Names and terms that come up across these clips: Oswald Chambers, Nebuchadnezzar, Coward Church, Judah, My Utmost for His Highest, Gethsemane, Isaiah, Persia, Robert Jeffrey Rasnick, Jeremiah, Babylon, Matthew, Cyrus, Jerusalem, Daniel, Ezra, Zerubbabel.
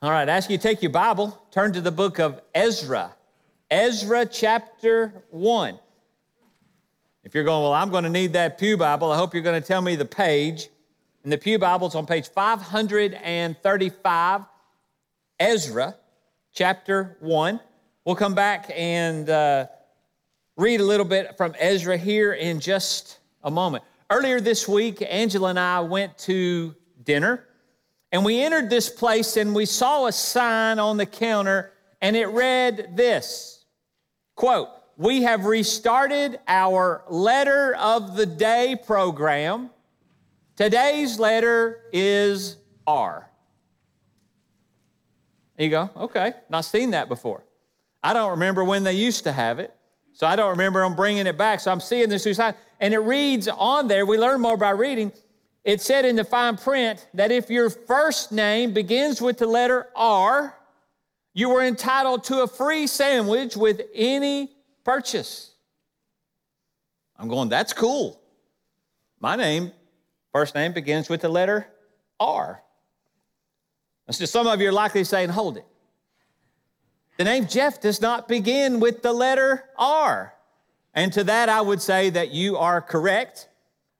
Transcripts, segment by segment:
All right, I ask you to take your Bible, turn to the book of Ezra. Ezra chapter 1. If you're going, well, I'm going to need that Pew Bible, I hope you're going to tell me the page. And the Pew Bible's on page 535, Ezra chapter 1. We'll come back and read a little bit from Ezra here in just a moment. Earlier this week, Angela and I went to dinner, and we entered this place, and we saw a sign on the counter, and it read this, quote, "We have restarted our Letter of the Day program. Today's letter is R." There you go, okay, not seen that before. I don't remember when they used to have it, so I don't remember them bringing it back, so I'm seeing this new sign. And it reads on there, we learn more by reading, it said in the fine print that if your first name begins with the letter R, you were entitled to a free sandwich with any purchase. I'm going, that's cool. My name, first name begins with the letter R. That's just some of you are likely saying, hold it. The name Jeff does not begin with the letter R. And to that, I would say that you are correct,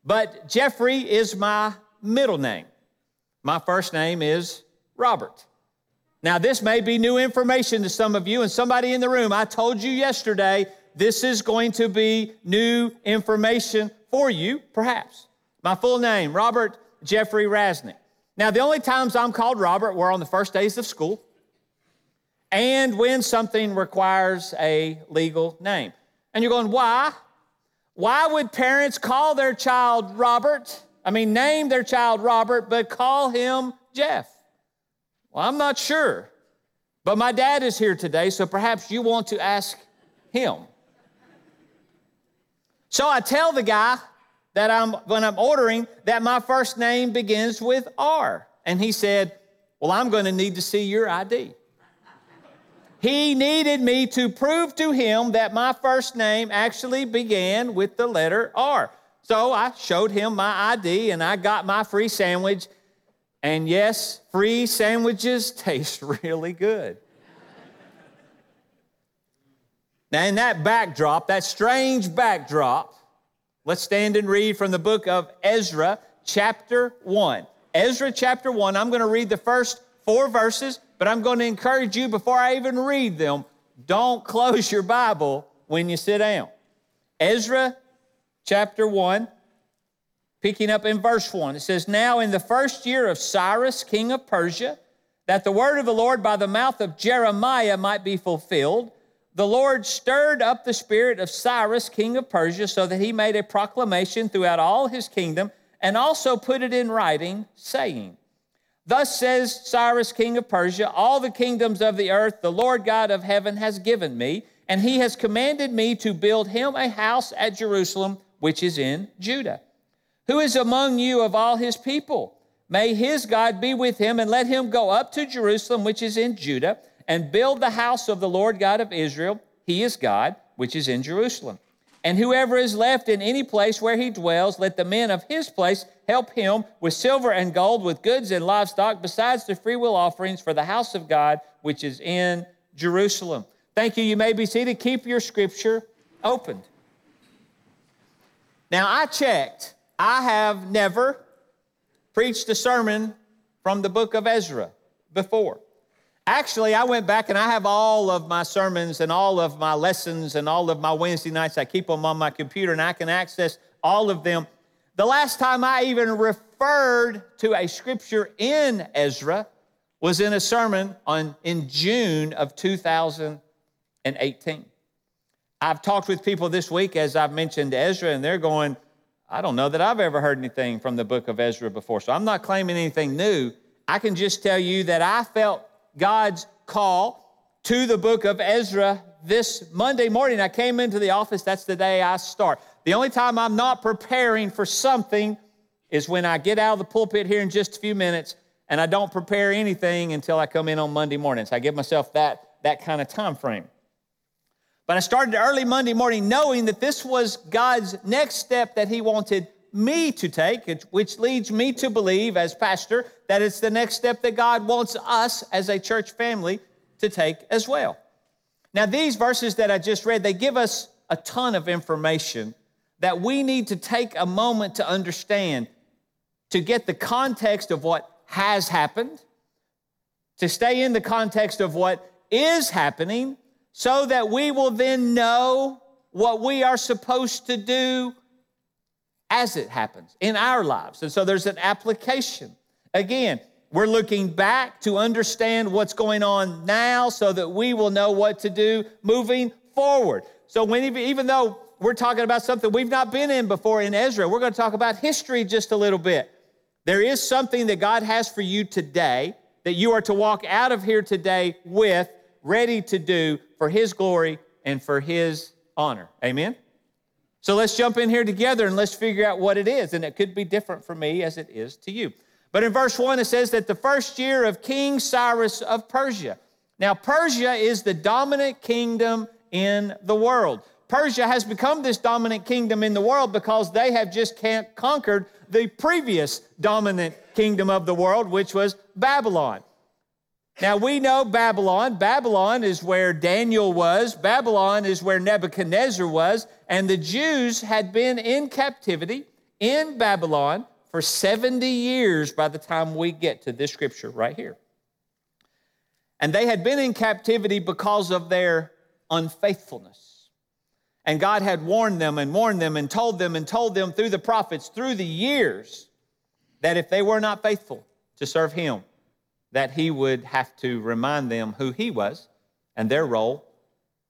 but Jeffrey is my middle name. My first name is Robert. Now, this may be new information to some of you and somebody in the room. I told you yesterday, this is going to be new information for you, perhaps. My full name, Robert Jeffrey Rasnick. Now, the only times I'm called Robert were on the first days of school and when something requires a legal name. And you're going, why? Why would parents call their child Robert? I mean, name their child Robert, but call him Jeff? Well, I'm not sure, but my dad is here today, so perhaps you want to ask him. So I tell the guy that when I'm ordering that my first name begins with R. And he said, well, I'm going to need to see your ID. He needed me to prove to him that my first name actually began with the letter R. So I showed him my ID and I got my free sandwich. And yes, free sandwiches taste really good. Now in that backdrop, that strange backdrop, let's stand and read from the book of Ezra chapter 1. Ezra chapter 1, I'm going to read the first 4 verses, but I'm going to encourage you before I even read them, don't close your Bible when you sit down. Ezra chapter 1, picking up in verse 1, it says, "Now in the first year of Cyrus, king of Persia, that the word of the Lord by the mouth of Jeremiah might be fulfilled, the Lord stirred up the spirit of Cyrus, king of Persia, so that he made a proclamation throughout all his kingdom and also put it in writing, saying, Thus says Cyrus, king of Persia, all the kingdoms of the earth the Lord God of heaven has given me, and he has commanded me to build him a house at Jerusalem, which is in Judah. Who is among you of all his people? May his God be with him, and let him go up to Jerusalem, which is in Judah, and build the house of the Lord God of Israel. He is God, which is in Jerusalem. And whoever is left in any place where he dwells, let the men of his place help him with silver and gold, with goods and livestock, besides the freewill offerings for the house of God, which is in Jerusalem." Thank you. You may be seated. Keep your scripture opened. Now, I checked. I have never preached a sermon from the book of Ezra before. Actually, I went back and I have all of my sermons and all of my lessons and all of my Wednesday nights. I keep them on my computer and I can access all of them. The last time I even referred to a scripture in Ezra was in a sermon in June of 2018. I've talked with people this week as I've mentioned Ezra and they're going, I don't know that I've ever heard anything from the book of Ezra before. So I'm not claiming anything new. I can just tell you that I felt God's call to the book of Ezra this Monday morning. I came into the office. That's the day I start. The only time I'm not preparing for something is when I get out of the pulpit here in just a few minutes, and I don't prepare anything until I come in on Monday mornings. I give myself that kind of time frame. But I started early Monday morning knowing that this was God's next step that he wanted me to take, which leads me to believe as pastor that it's the next step that God wants us as a church family to take as well. Now, these verses that I just read, they give us a ton of information that we need to take a moment to understand, to get the context of what has happened, to stay in the context of what is happening, so that we will then know what we are supposed to do as it happens in our lives. And so there's an application. Again, we're looking back to understand what's going on now so that we will know what to do moving forward. So even though we're talking about something we've not been in before in Ezra, we're going to talk about history just a little bit. There is something that God has for you today that you are to walk out of here today with, ready to do for His glory and for His honor. Amen? So let's jump in here together and let's figure out what it is. And it could be different for me as it is to you. But in verse 1, it says that the first year of King Cyrus of Persia. Now, Persia is the dominant kingdom in the world. Persia has become this dominant kingdom in the world because they have just conquered the previous dominant kingdom of the world, which was Babylon. Now, we know Babylon. Babylon is where Daniel was. Babylon is where Nebuchadnezzar was. And the Jews had been in captivity in Babylon for 70 years by the time we get to this scripture right here. And they had been in captivity because of their unfaithfulness. And God had warned them and told them through the prophets, through the years, that if they were not faithful to serve Him, that He would have to remind them who He was and their role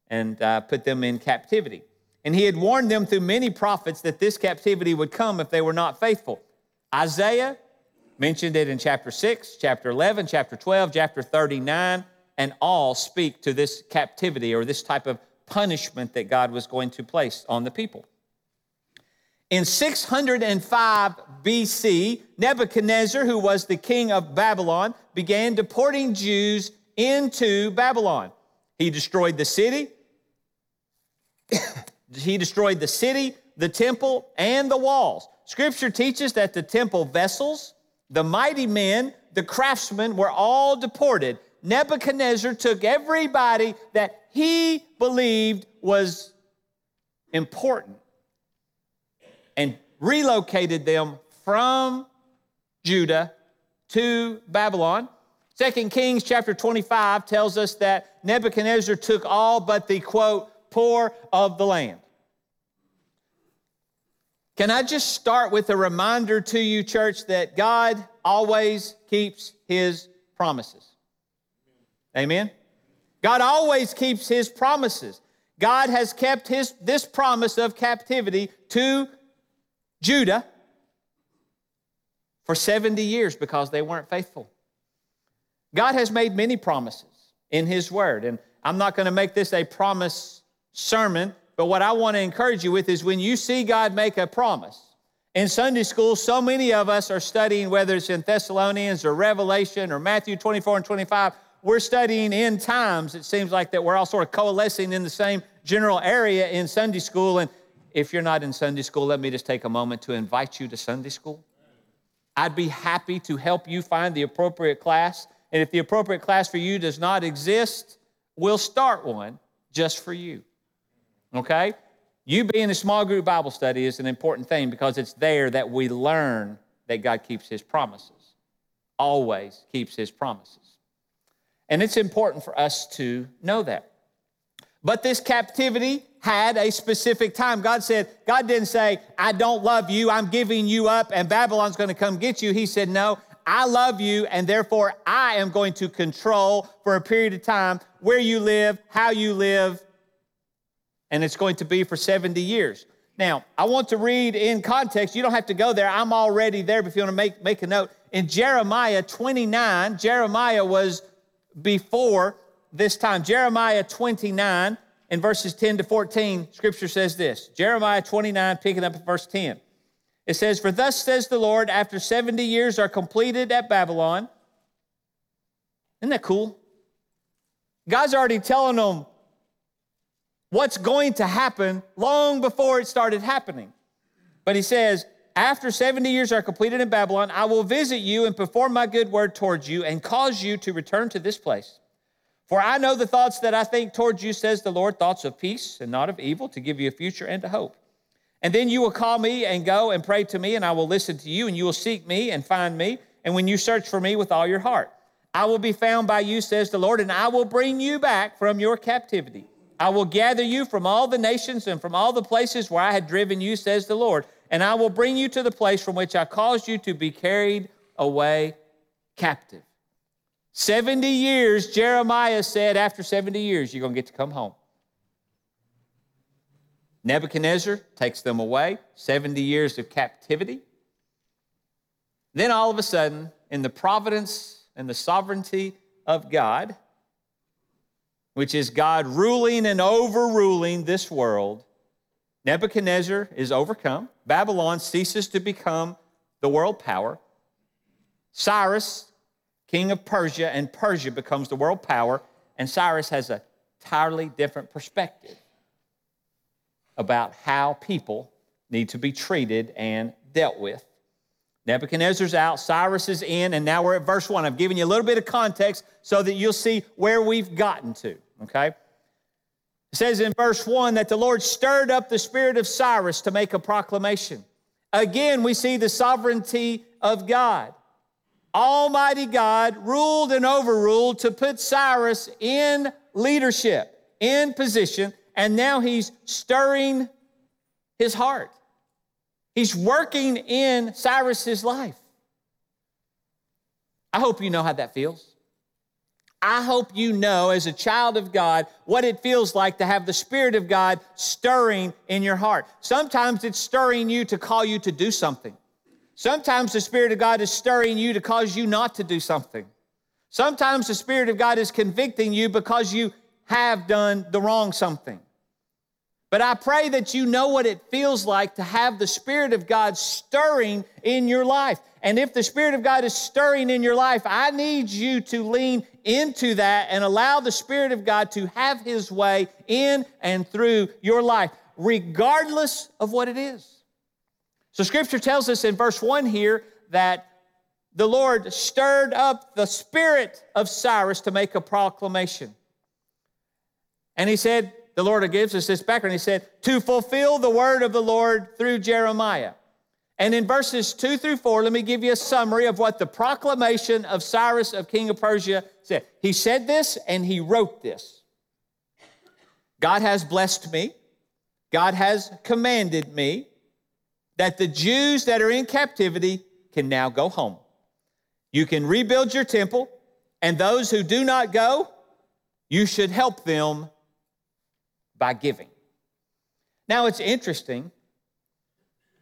and put them in captivity. And He had warned them through many prophets that this captivity would come if they were not faithful. Isaiah mentioned it in chapter 6, chapter 11, chapter 12, chapter 39, and all speak to this captivity or this type of punishment that God was going to place on the people. In 605 BC, Nebuchadnezzar, who was the king of Babylon, began deporting Jews into Babylon. He destroyed the city. He destroyed the city, the temple, and the walls. Scripture teaches that the temple vessels, the mighty men, the craftsmen were all deported. Nebuchadnezzar took everybody that he believed was important and relocated them from Judah to Babylon. 2 Kings chapter 25 tells us that Nebuchadnezzar took all but the, quote, poor of the land. Can I just start with a reminder to you, church, that God always keeps His promises? Amen? God always keeps His promises. God has kept this promise of captivity to Judah for 70 years because they weren't faithful. God has made many promises in His Word, and I'm not going to make this a promise sermon, but what I want to encourage you with is when you see God make a promise, in Sunday school, so many of us are studying, whether it's in Thessalonians or Revelation or Matthew 24 and 25, we're studying end times. It seems like that we're all sort of coalescing in the same general area in Sunday school, and if you're not in Sunday school, let me just take a moment to invite you to Sunday school. I'd be happy to help you find the appropriate class. And if the appropriate class for you does not exist, we'll start one just for you. Okay? You being a small group Bible study is an important thing because it's there that we learn that God keeps His promises. Always keeps His promises. And it's important for us to know that. But this captivity had a specific time. God didn't say, I don't love you, I'm giving you up, and Babylon's going to come get you. He said, no, I love you, and therefore I am going to control for a period of time where you live, how you live, and it's going to be for 70 years. Now, I want to read in context. You don't have to go there. I'm already there, but if you want to make a note. In Jeremiah 29, Jeremiah was before this time. Jeremiah 29, in verses 10 to 14, Scripture says this. Jeremiah 29, picking up at verse 10. It says, "For thus says the Lord, after 70 years are completed at Babylon." Isn't that cool? God's already telling them what's going to happen long before it started happening. But He says, After 70 years are completed in Babylon, I will visit you and perform my good word towards you and cause you to return to this place. For I know the thoughts that I think towards you, says the Lord, thoughts of peace and not of evil, to give you a future and a hope. And then you will call me and go and pray to me, and I will listen to you, and you will seek me and find me. And when you search for me with all your heart, I will be found by you, says the Lord, and I will bring you back from your captivity. I will gather you from all the nations and from all the places where I had driven you, says the Lord. And I will bring you to the place from which I caused you to be carried away captive. 70 years, Jeremiah said, after 70 years, you're going to get to come home. Nebuchadnezzar takes them away, 70 years of captivity. Then all of a sudden, in the providence and the sovereignty of God, which is God ruling and overruling this world, Nebuchadnezzar is overcome. Babylon ceases to become the world power. Cyrus, king of Persia, and Persia becomes the world power, and Cyrus has an entirely different perspective about how people need to be treated and dealt with. Nebuchadnezzar's out, Cyrus is in, and now we're at verse 1. I've given you a little bit of context so that you'll see where we've gotten to, okay? It says in verse 1 that the Lord stirred up the spirit of Cyrus to make a proclamation. Again, we see the sovereignty of God. Almighty God ruled and overruled to put Cyrus in leadership, in position, and now he's stirring his heart. He's working in Cyrus's life. I hope you know how that feels. I hope you know, as a child of God, what it feels like to have the Spirit of God stirring in your heart. Sometimes it's stirring you to call you to do something. Sometimes the Spirit of God is stirring you to cause you not to do something. Sometimes the Spirit of God is convicting you because you have done the wrong something. But I pray that you know what it feels like to have the Spirit of God stirring in your life. And if the Spirit of God is stirring in your life, I need you to lean into that and allow the Spirit of God to have His way in and through your life, regardless of what it is. So Scripture tells us in verse 1 here that the Lord stirred up the spirit of Cyrus to make a proclamation. And He said, the Lord gives us this background. He said, to fulfill the word of the Lord through Jeremiah. And in verses 2-4, let me give you a summary of what the proclamation of Cyrus, of king of Persia, said. He said this and he wrote this. God has blessed me. God has commanded me that the Jews that are in captivity can now go home. You can rebuild your temple, and those who do not go, you should help them by giving. Now, it's interesting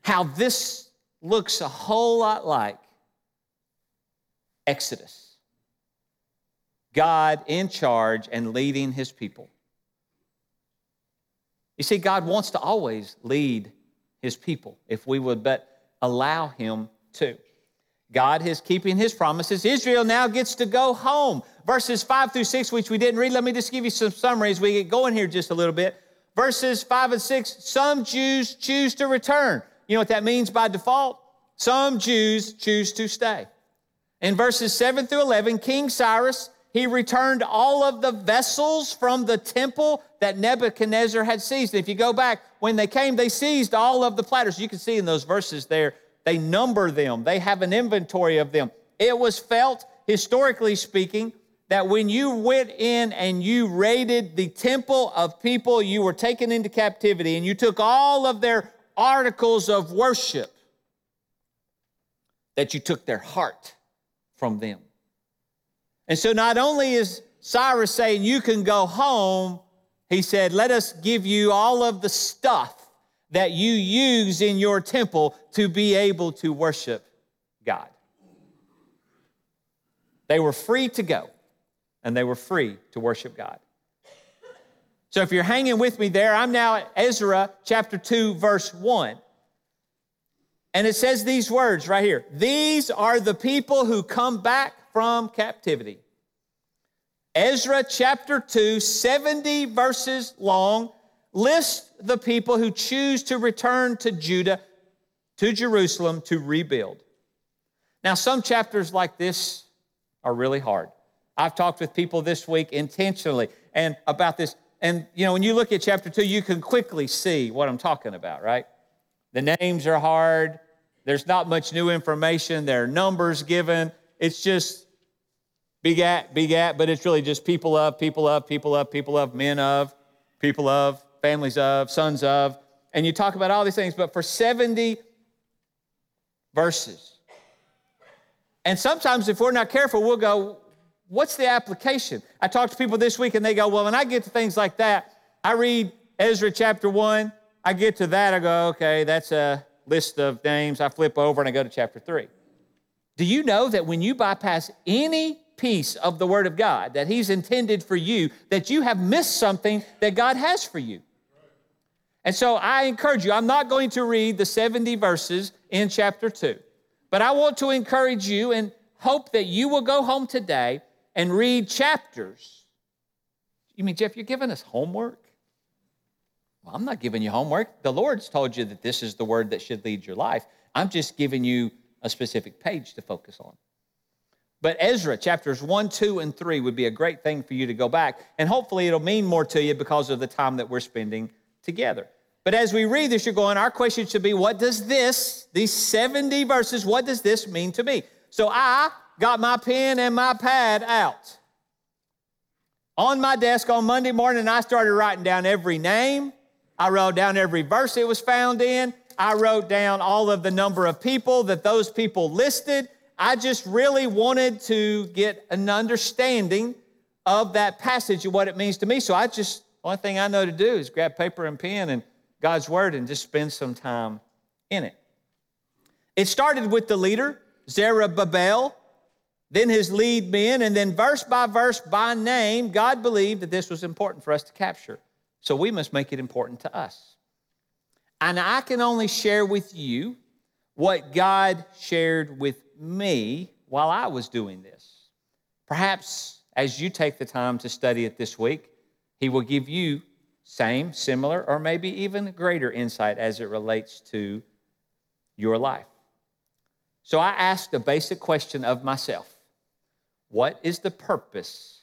how this looks a whole lot like Exodus. God in charge and leading His people. You see, God wants to always lead His people if we would but allow Him to. God is keeping His promises. Israel now gets to go home. Verses 5-6, which we didn't read. Let me just give you some summaries. We get going here just a little bit. Verses 5 and 6, some Jews choose to return. You know what that means by default? Some Jews choose to stay. In verses 7-11, King Cyrus, he returned all of the vessels from the temple that Nebuchadnezzar had seized. And if you go back, when they came, they seized all of the platters. You can see in those verses there, they number them. They have an inventory of them. It was felt, historically speaking, that when you went in and you raided the temple of people, you were taken into captivity, and you took all of their articles of worship, that you took their heart from them. And so not only is Cyrus saying you can go home, he said, let us give you all of the stuff that you use in your temple to be able to worship God. They were free to go, and they were free to worship God. So if you're hanging with me there, I'm now at Ezra chapter 2, verse 1. And it says these words right here. These are the people who come back from captivity. Ezra chapter 2, 70 verses long, lists the people who choose to return to Judah to Jerusalem to rebuild. Now, some chapters like this are really hard. I've talked with people this week intentionally and about this. And, you know, when you look at chapter 2, you can quickly see what I'm talking about, right? The names are hard. There's not much new information. There are numbers given. It's just begat, but it's really just people of, men of, people of, families of, sons of. And you talk about all these things, but for 70 verses. And sometimes if we're not careful, we'll go, what's the application? I talked to people this week and they go, well, when I get to things like that, I read Ezra chapter 1, I get to that, I go, okay, that's a list of names. I flip over and I go to chapter 3. Do you know that when you bypass any piece of the Word of God that He's intended for you, that you have missed something that God has for you? And so I encourage you, I'm not going to read the 70 verses in chapter 2, but I want to encourage you and hope that you will go home today and read chapters. You mean, Jeff, you're giving us homework? Well, I'm not giving you homework. The Lord's told you that this is the word that should lead your life. I'm just giving you a specific page to focus on. But Ezra, chapters 1, 2, and 3 would be a great thing for you to go back, and hopefully it'll mean more to you because of the time that we're spending together. But as we read this, you're going, our question should be, what does this, these 70 verses, what does this mean to me? So I got my pen and my pad out. On my desk on Monday morning, I started writing down every name. I wrote down every verse it was found in. I wrote down all of the number of people that those people listed. I just really wanted to get an understanding of that passage and what it means to me. So I just, only thing I know to do is grab paper and pen and God's Word and just spend some time in it. It started with the leader, Zerubbabel, then his lead men, and then verse by verse by name, God believed that this was important for us to capture. So we must make it important to us. And I can only share with you what God shared with me while I was doing this. Perhaps as you take the time to study it this week, He will give you same, similar, or maybe even greater insight as it relates to your life. So I asked a basic question of myself. What is the purpose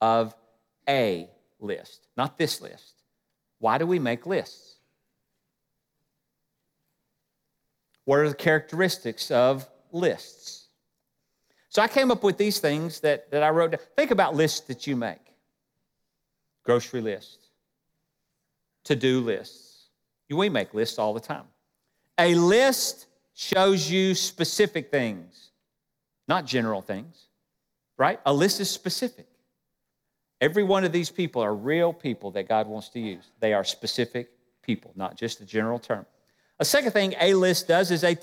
of a list? Not this list. Why do we make lists? What are the characteristics of lists? So I came up with these things that I wrote down. Think about lists that you make. Grocery lists, to-do lists. We make lists all the time. A list shows you specific things, not general things, right? A list is specific. Every one of these people are real people that God wants to use. They are specific people, not just a general term. A second thing a list does is a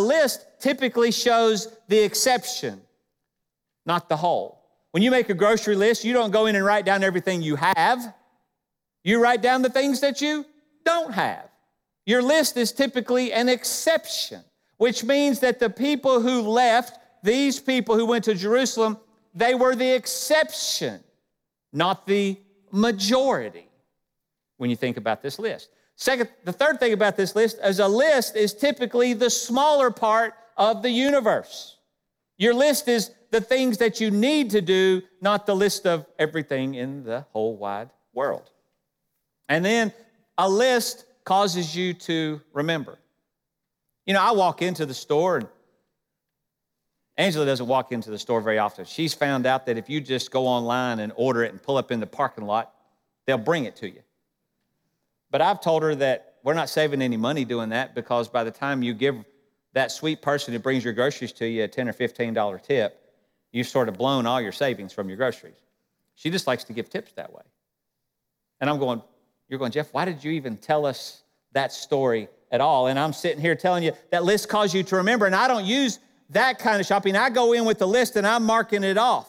list typically shows the exception, not the whole. When you make a grocery list, you don't go in and write down everything you have. You write down the things that you don't have. Your list is typically an exception, which means that the people who left, these people who went to Jerusalem, they were the exception, not the majority, when you think about this list. The third thing about this list is a list is typically the smaller part of the universe. Your list is the things that you need to do, not the list of everything in the whole wide world. And then a list causes you to remember. You know, I walk into the store, and Angela doesn't walk into the store very often. She's found out that if you just go online and order it and pull up in the parking lot, they'll bring it to you. But I've told her that we're not saving any money doing that, because by the time you give that sweet person who brings your groceries to you a $10 or $15 tip, you've sort of blown all your savings from your groceries. She just likes to give tips that way. And I'm going, you're going, Jeff, why did you even tell us that story at all? And I'm sitting here telling you that list caused you to remember, and I don't use that kind of shopping. I go in with the list and I'm marking it off.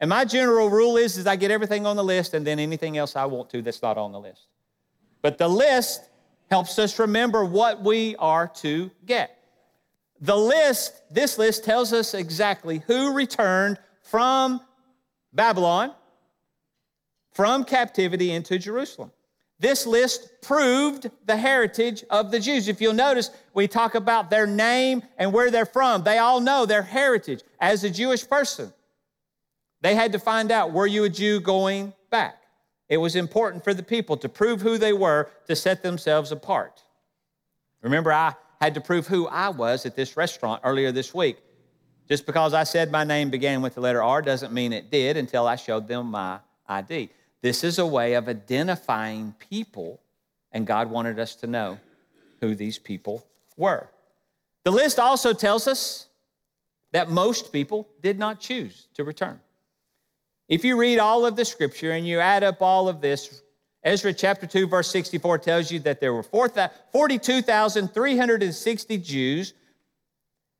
And my general rule is I get everything on the list and then anything else I want to that's not on the list. But the list helps us remember what we are to get. This list tells us exactly who returned from Babylon, from captivity into Jerusalem. This list proved the heritage of the Jews. If you'll notice, we talk about their name and where they're from. They all know their heritage as a Jewish person. They had to find out, were you a Jew going back? It was important for the people to prove who they were to set themselves apart. Remember, I had to prove who I was at this restaurant earlier this week. Just because I said my name began with the letter R doesn't mean it did until I showed them my ID. This is a way of identifying people, and God wanted us to know who these people were. The list also tells us that most people did not choose to return. If you read all of the scripture and you add up all of this, Ezra chapter 2, verse 64 tells you that there were 42,360 Jews.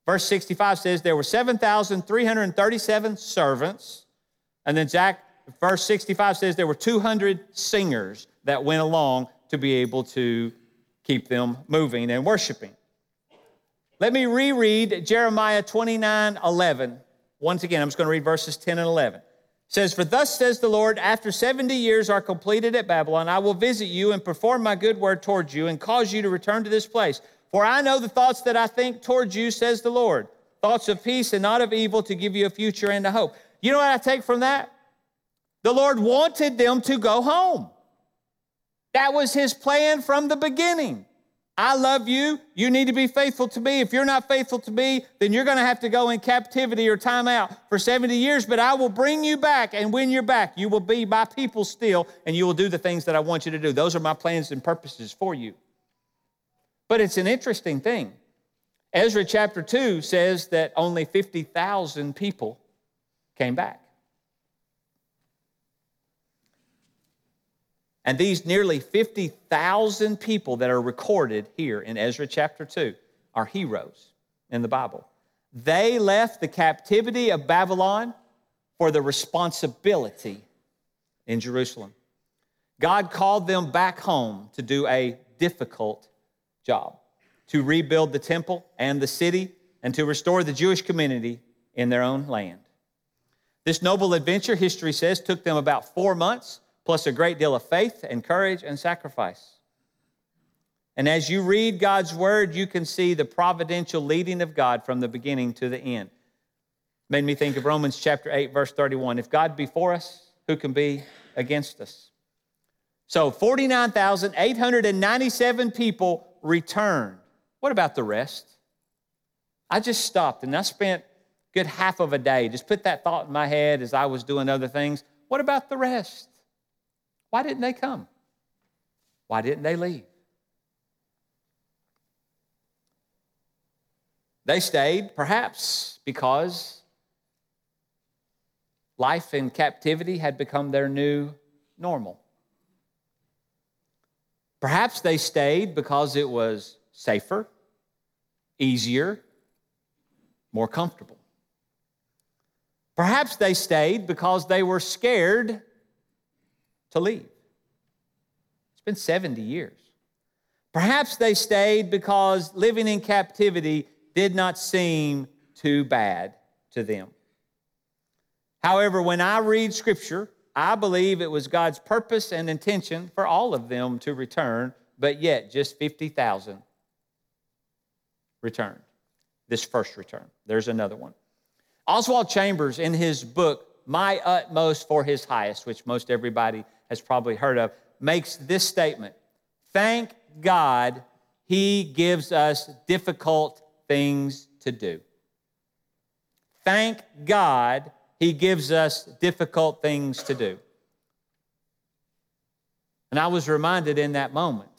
Verse 65 says there were 7,337 servants. And then verse 65 says there were 200 singers that went along to be able to keep them moving and worshiping. Let me reread Jeremiah 29:11. Once again, I'm just going to read verses 10 and 11. It says, "For thus says the Lord, after 70 years are completed at Babylon, I will visit you and perform my good word towards you and cause you to return to this place. For I know the thoughts that I think towards you, says the Lord, thoughts of peace and not of evil, to give you a future and a hope." You know what I take from that? The Lord wanted them to go home. That was his plan from the beginning. I love you. You need to be faithful to me. If you're not faithful to me, then you're going to have to go in captivity or time out for 70 years, but I will bring you back, and when you're back, you will be my people still, and you will do the things that I want you to do. Those are my plans and purposes for you. But it's an interesting thing. Ezra chapter 2 says that only 50,000 people came back. And these nearly 50,000 people that are recorded here in Ezra chapter 2 are heroes in the Bible. They left the captivity of Babylon for the responsibility in Jerusalem. God called them back home to do a difficult job, to rebuild the temple and the city and to restore the Jewish community in their own land. This noble adventure, history says, took them about 4 months, plus a great deal of faith and courage and sacrifice. And as you read God's word, you can see the providential leading of God from the beginning to the end. Made me think of Romans chapter 8, verse 31. If God be for us, who can be against us? So 49,897 people returned. What about the rest? I just stopped and I spent a good half of a day, just put that thought in my head as I was doing other things. What about the rest? Why didn't they come? Why didn't they leave? They stayed, perhaps because life in captivity had become their new normal. Perhaps they stayed because it was safer, easier, more comfortable. Perhaps they stayed because they were scared to leave. It's been 70 years. Perhaps they stayed because living in captivity did not seem too bad to them. However, when I read Scripture, I believe it was God's purpose and intention for all of them to return, but yet just 50,000 returned, this first return. There's another one. Oswald Chambers, in his book, My Utmost for His Highest, which most everybody has probably heard of, makes this statement: thank God he gives us difficult things to do. Thank God he gives us difficult things to do. And I was reminded in that moment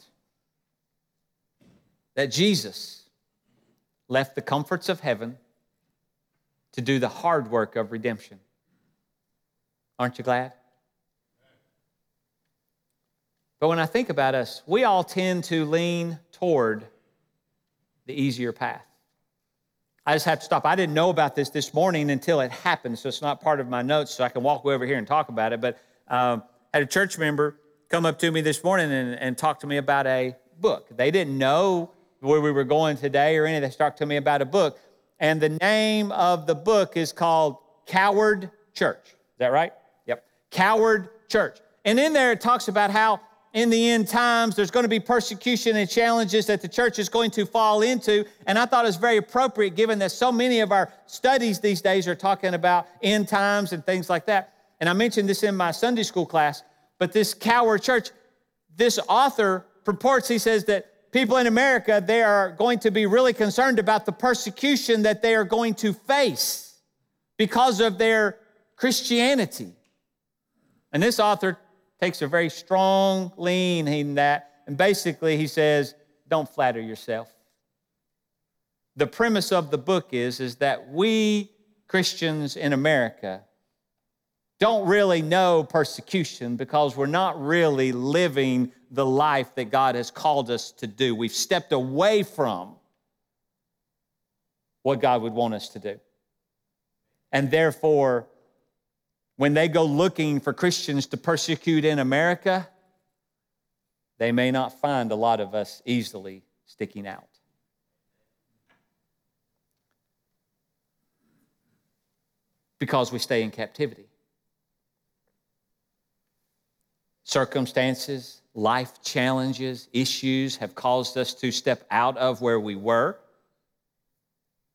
that Jesus left the comforts of heaven to do the hard work of redemption. Aren't you glad? But when I think about us, we all tend to lean toward the easier path. I just have to stop. I didn't know about this morning until it happened, so it's not part of my notes, so I can walk over here and talk about it. But I had a church member come up to me this morning and talk to me about a book. They didn't know where we were going today or anything. They talked to me about a book, and the name of the book is called Coward Church. Is that right? Yep. Coward Church. And in there it talks about how in the end times. There's going to be persecution and challenges that the church is going to fall into. And I thought it was very appropriate, given that so many of our studies these days are talking about end times and things like that. And I mentioned this in my Sunday school class, but this Coward Church, this author purports, he says that people in America, they are going to be really concerned about the persecution that they are going to face because of their Christianity. And this author takes a very strong lean in that. And basically he says, don't flatter yourself. The premise of the book is that we Christians in America don't really know persecution because we're not really living the life that God has called us to do. We've stepped away from what God would want us to do. And therefore, when they go looking for Christians to persecute in America, they may not find a lot of us easily sticking out. Because we stay in captivity. Circumstances, life challenges, issues have caused us to step out of where we were,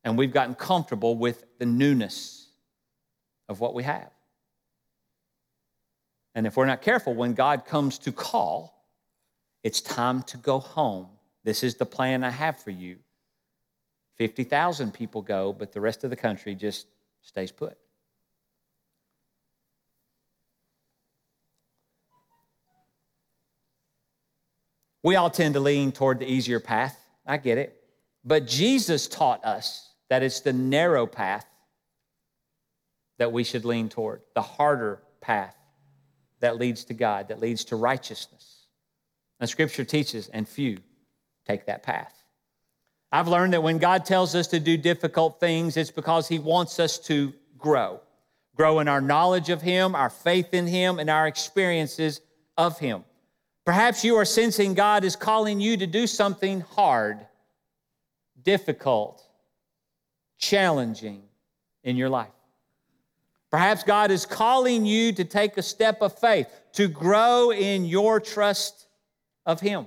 and we've gotten comfortable with the newness of what we have. And if we're not careful, when God comes to call, it's time to go home. This is the plan I have for you. 50,000 people go, but the rest of the country just stays put. We all tend to lean toward the easier path. I get it. But Jesus taught us that it's the narrow path that we should lean toward, the harder path that leads to God, that leads to righteousness. And Scripture teaches, and few take that path. I've learned that when God tells us to do difficult things, it's because He wants us to grow in our knowledge of Him, our faith in Him, and our experiences of Him. Perhaps you are sensing God is calling you to do something hard, difficult, challenging in your life. Perhaps God is calling you to take a step of faith, to grow in your trust of Him.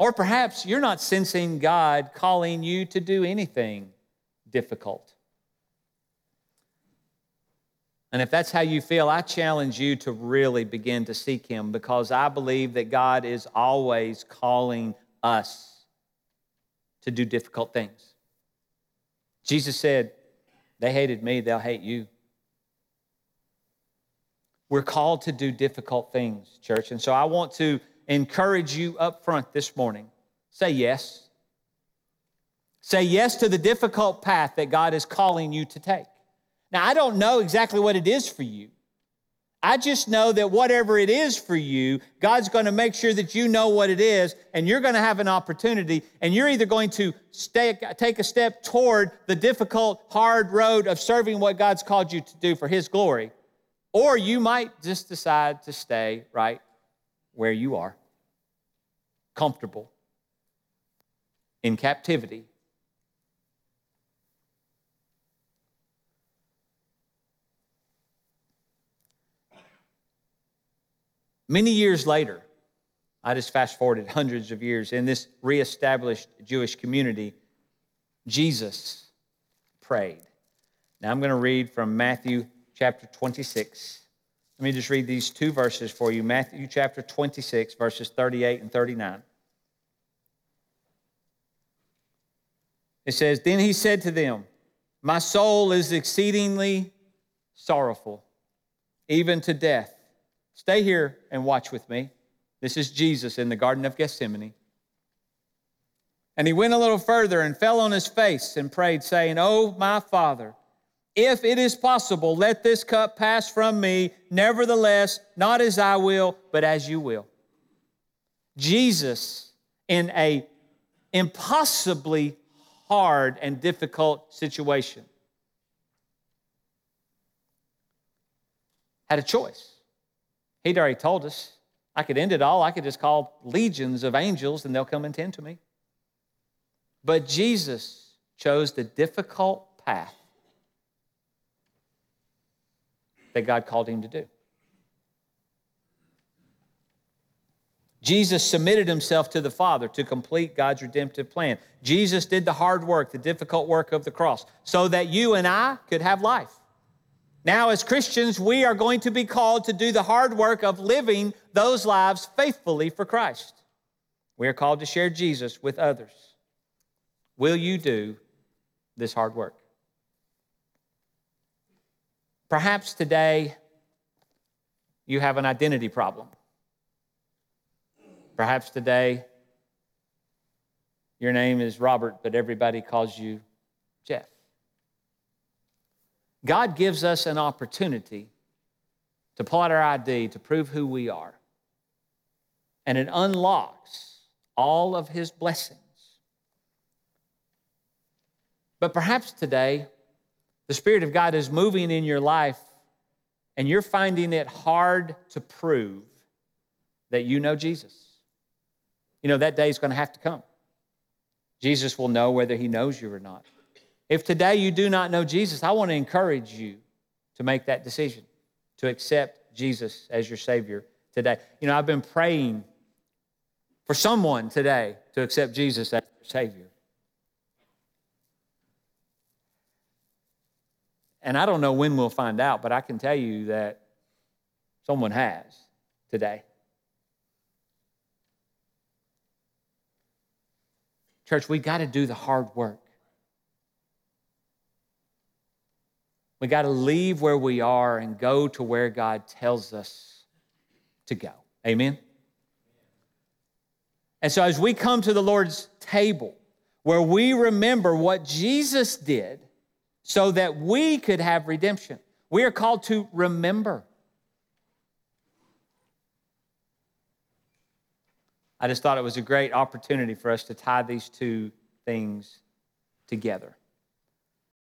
Or perhaps you're not sensing God calling you to do anything difficult. And if that's how you feel, I challenge you to really begin to seek Him, because I believe that God is always calling us to do difficult things. Jesus said, they hated me, they'll hate you. We're called to do difficult things, church. And so I want to encourage you up front this morning. Say yes. Say yes to the difficult path that God is calling you to take. Now, I don't know exactly what it is for you. I just know that whatever it is for you, God's going to make sure that you know what it is, and you're going to have an opportunity, and you're either going to take a step toward the difficult, hard road of serving what God's called you to do for His glory, or you might just decide to stay right where you are, comfortable, in captivity. Many years later, I just fast-forwarded hundreds of years, in this reestablished Jewish community, Jesus prayed. Now I'm going to read from Matthew chapter 26. Let me just read these two verses for you. Matthew chapter 26, verses 38 and 39. It says, "Then He said to them, 'My soul is exceedingly sorrowful, even to death. Stay here and watch with me.'" This is Jesus in the Garden of Gethsemane. "And He went a little further and fell on His face and prayed, saying, 'Oh, my Father, if it is possible, let this cup pass from me. Nevertheless, not as I will, but as you will.'" Jesus, in an impossibly hard and difficult situation, had a choice. He'd already told us, I could end it all. I could just call legions of angels and they'll come and tend to me. But Jesus chose the difficult path that God called Him to do. Jesus submitted himself to the Father to complete God's redemptive plan. Jesus did the hard work, the difficult work of the cross, so that you and I could have life. Now, as Christians, we are going to be called to do the hard work of living those lives faithfully for Christ. We are called to share Jesus with others. Will you do this hard work? Perhaps today you have an identity problem. Perhaps today your name is Robert, but everybody calls you Jeff. God gives us an opportunity to pull out our ID, to prove who we are. And it unlocks all of his blessings. But perhaps today, the Spirit of God is moving in your life and you're finding it hard to prove that you know Jesus. You know, that day is going to have to come. Jesus will know whether he knows you or not. If today you do not know Jesus, I want to encourage you to make that decision, to accept Jesus as your Savior today. You know, I've been praying for someone today to accept Jesus as their Savior. And I don't know when we'll find out, but I can tell you that someone has today. Church, we got to do the hard work. We got to leave where we are and go to where God tells us to go. Amen? And so as we come to the Lord's table, where we remember what Jesus did, so that we could have redemption. We are called to remember. I just thought it was a great opportunity for us to tie these two things together.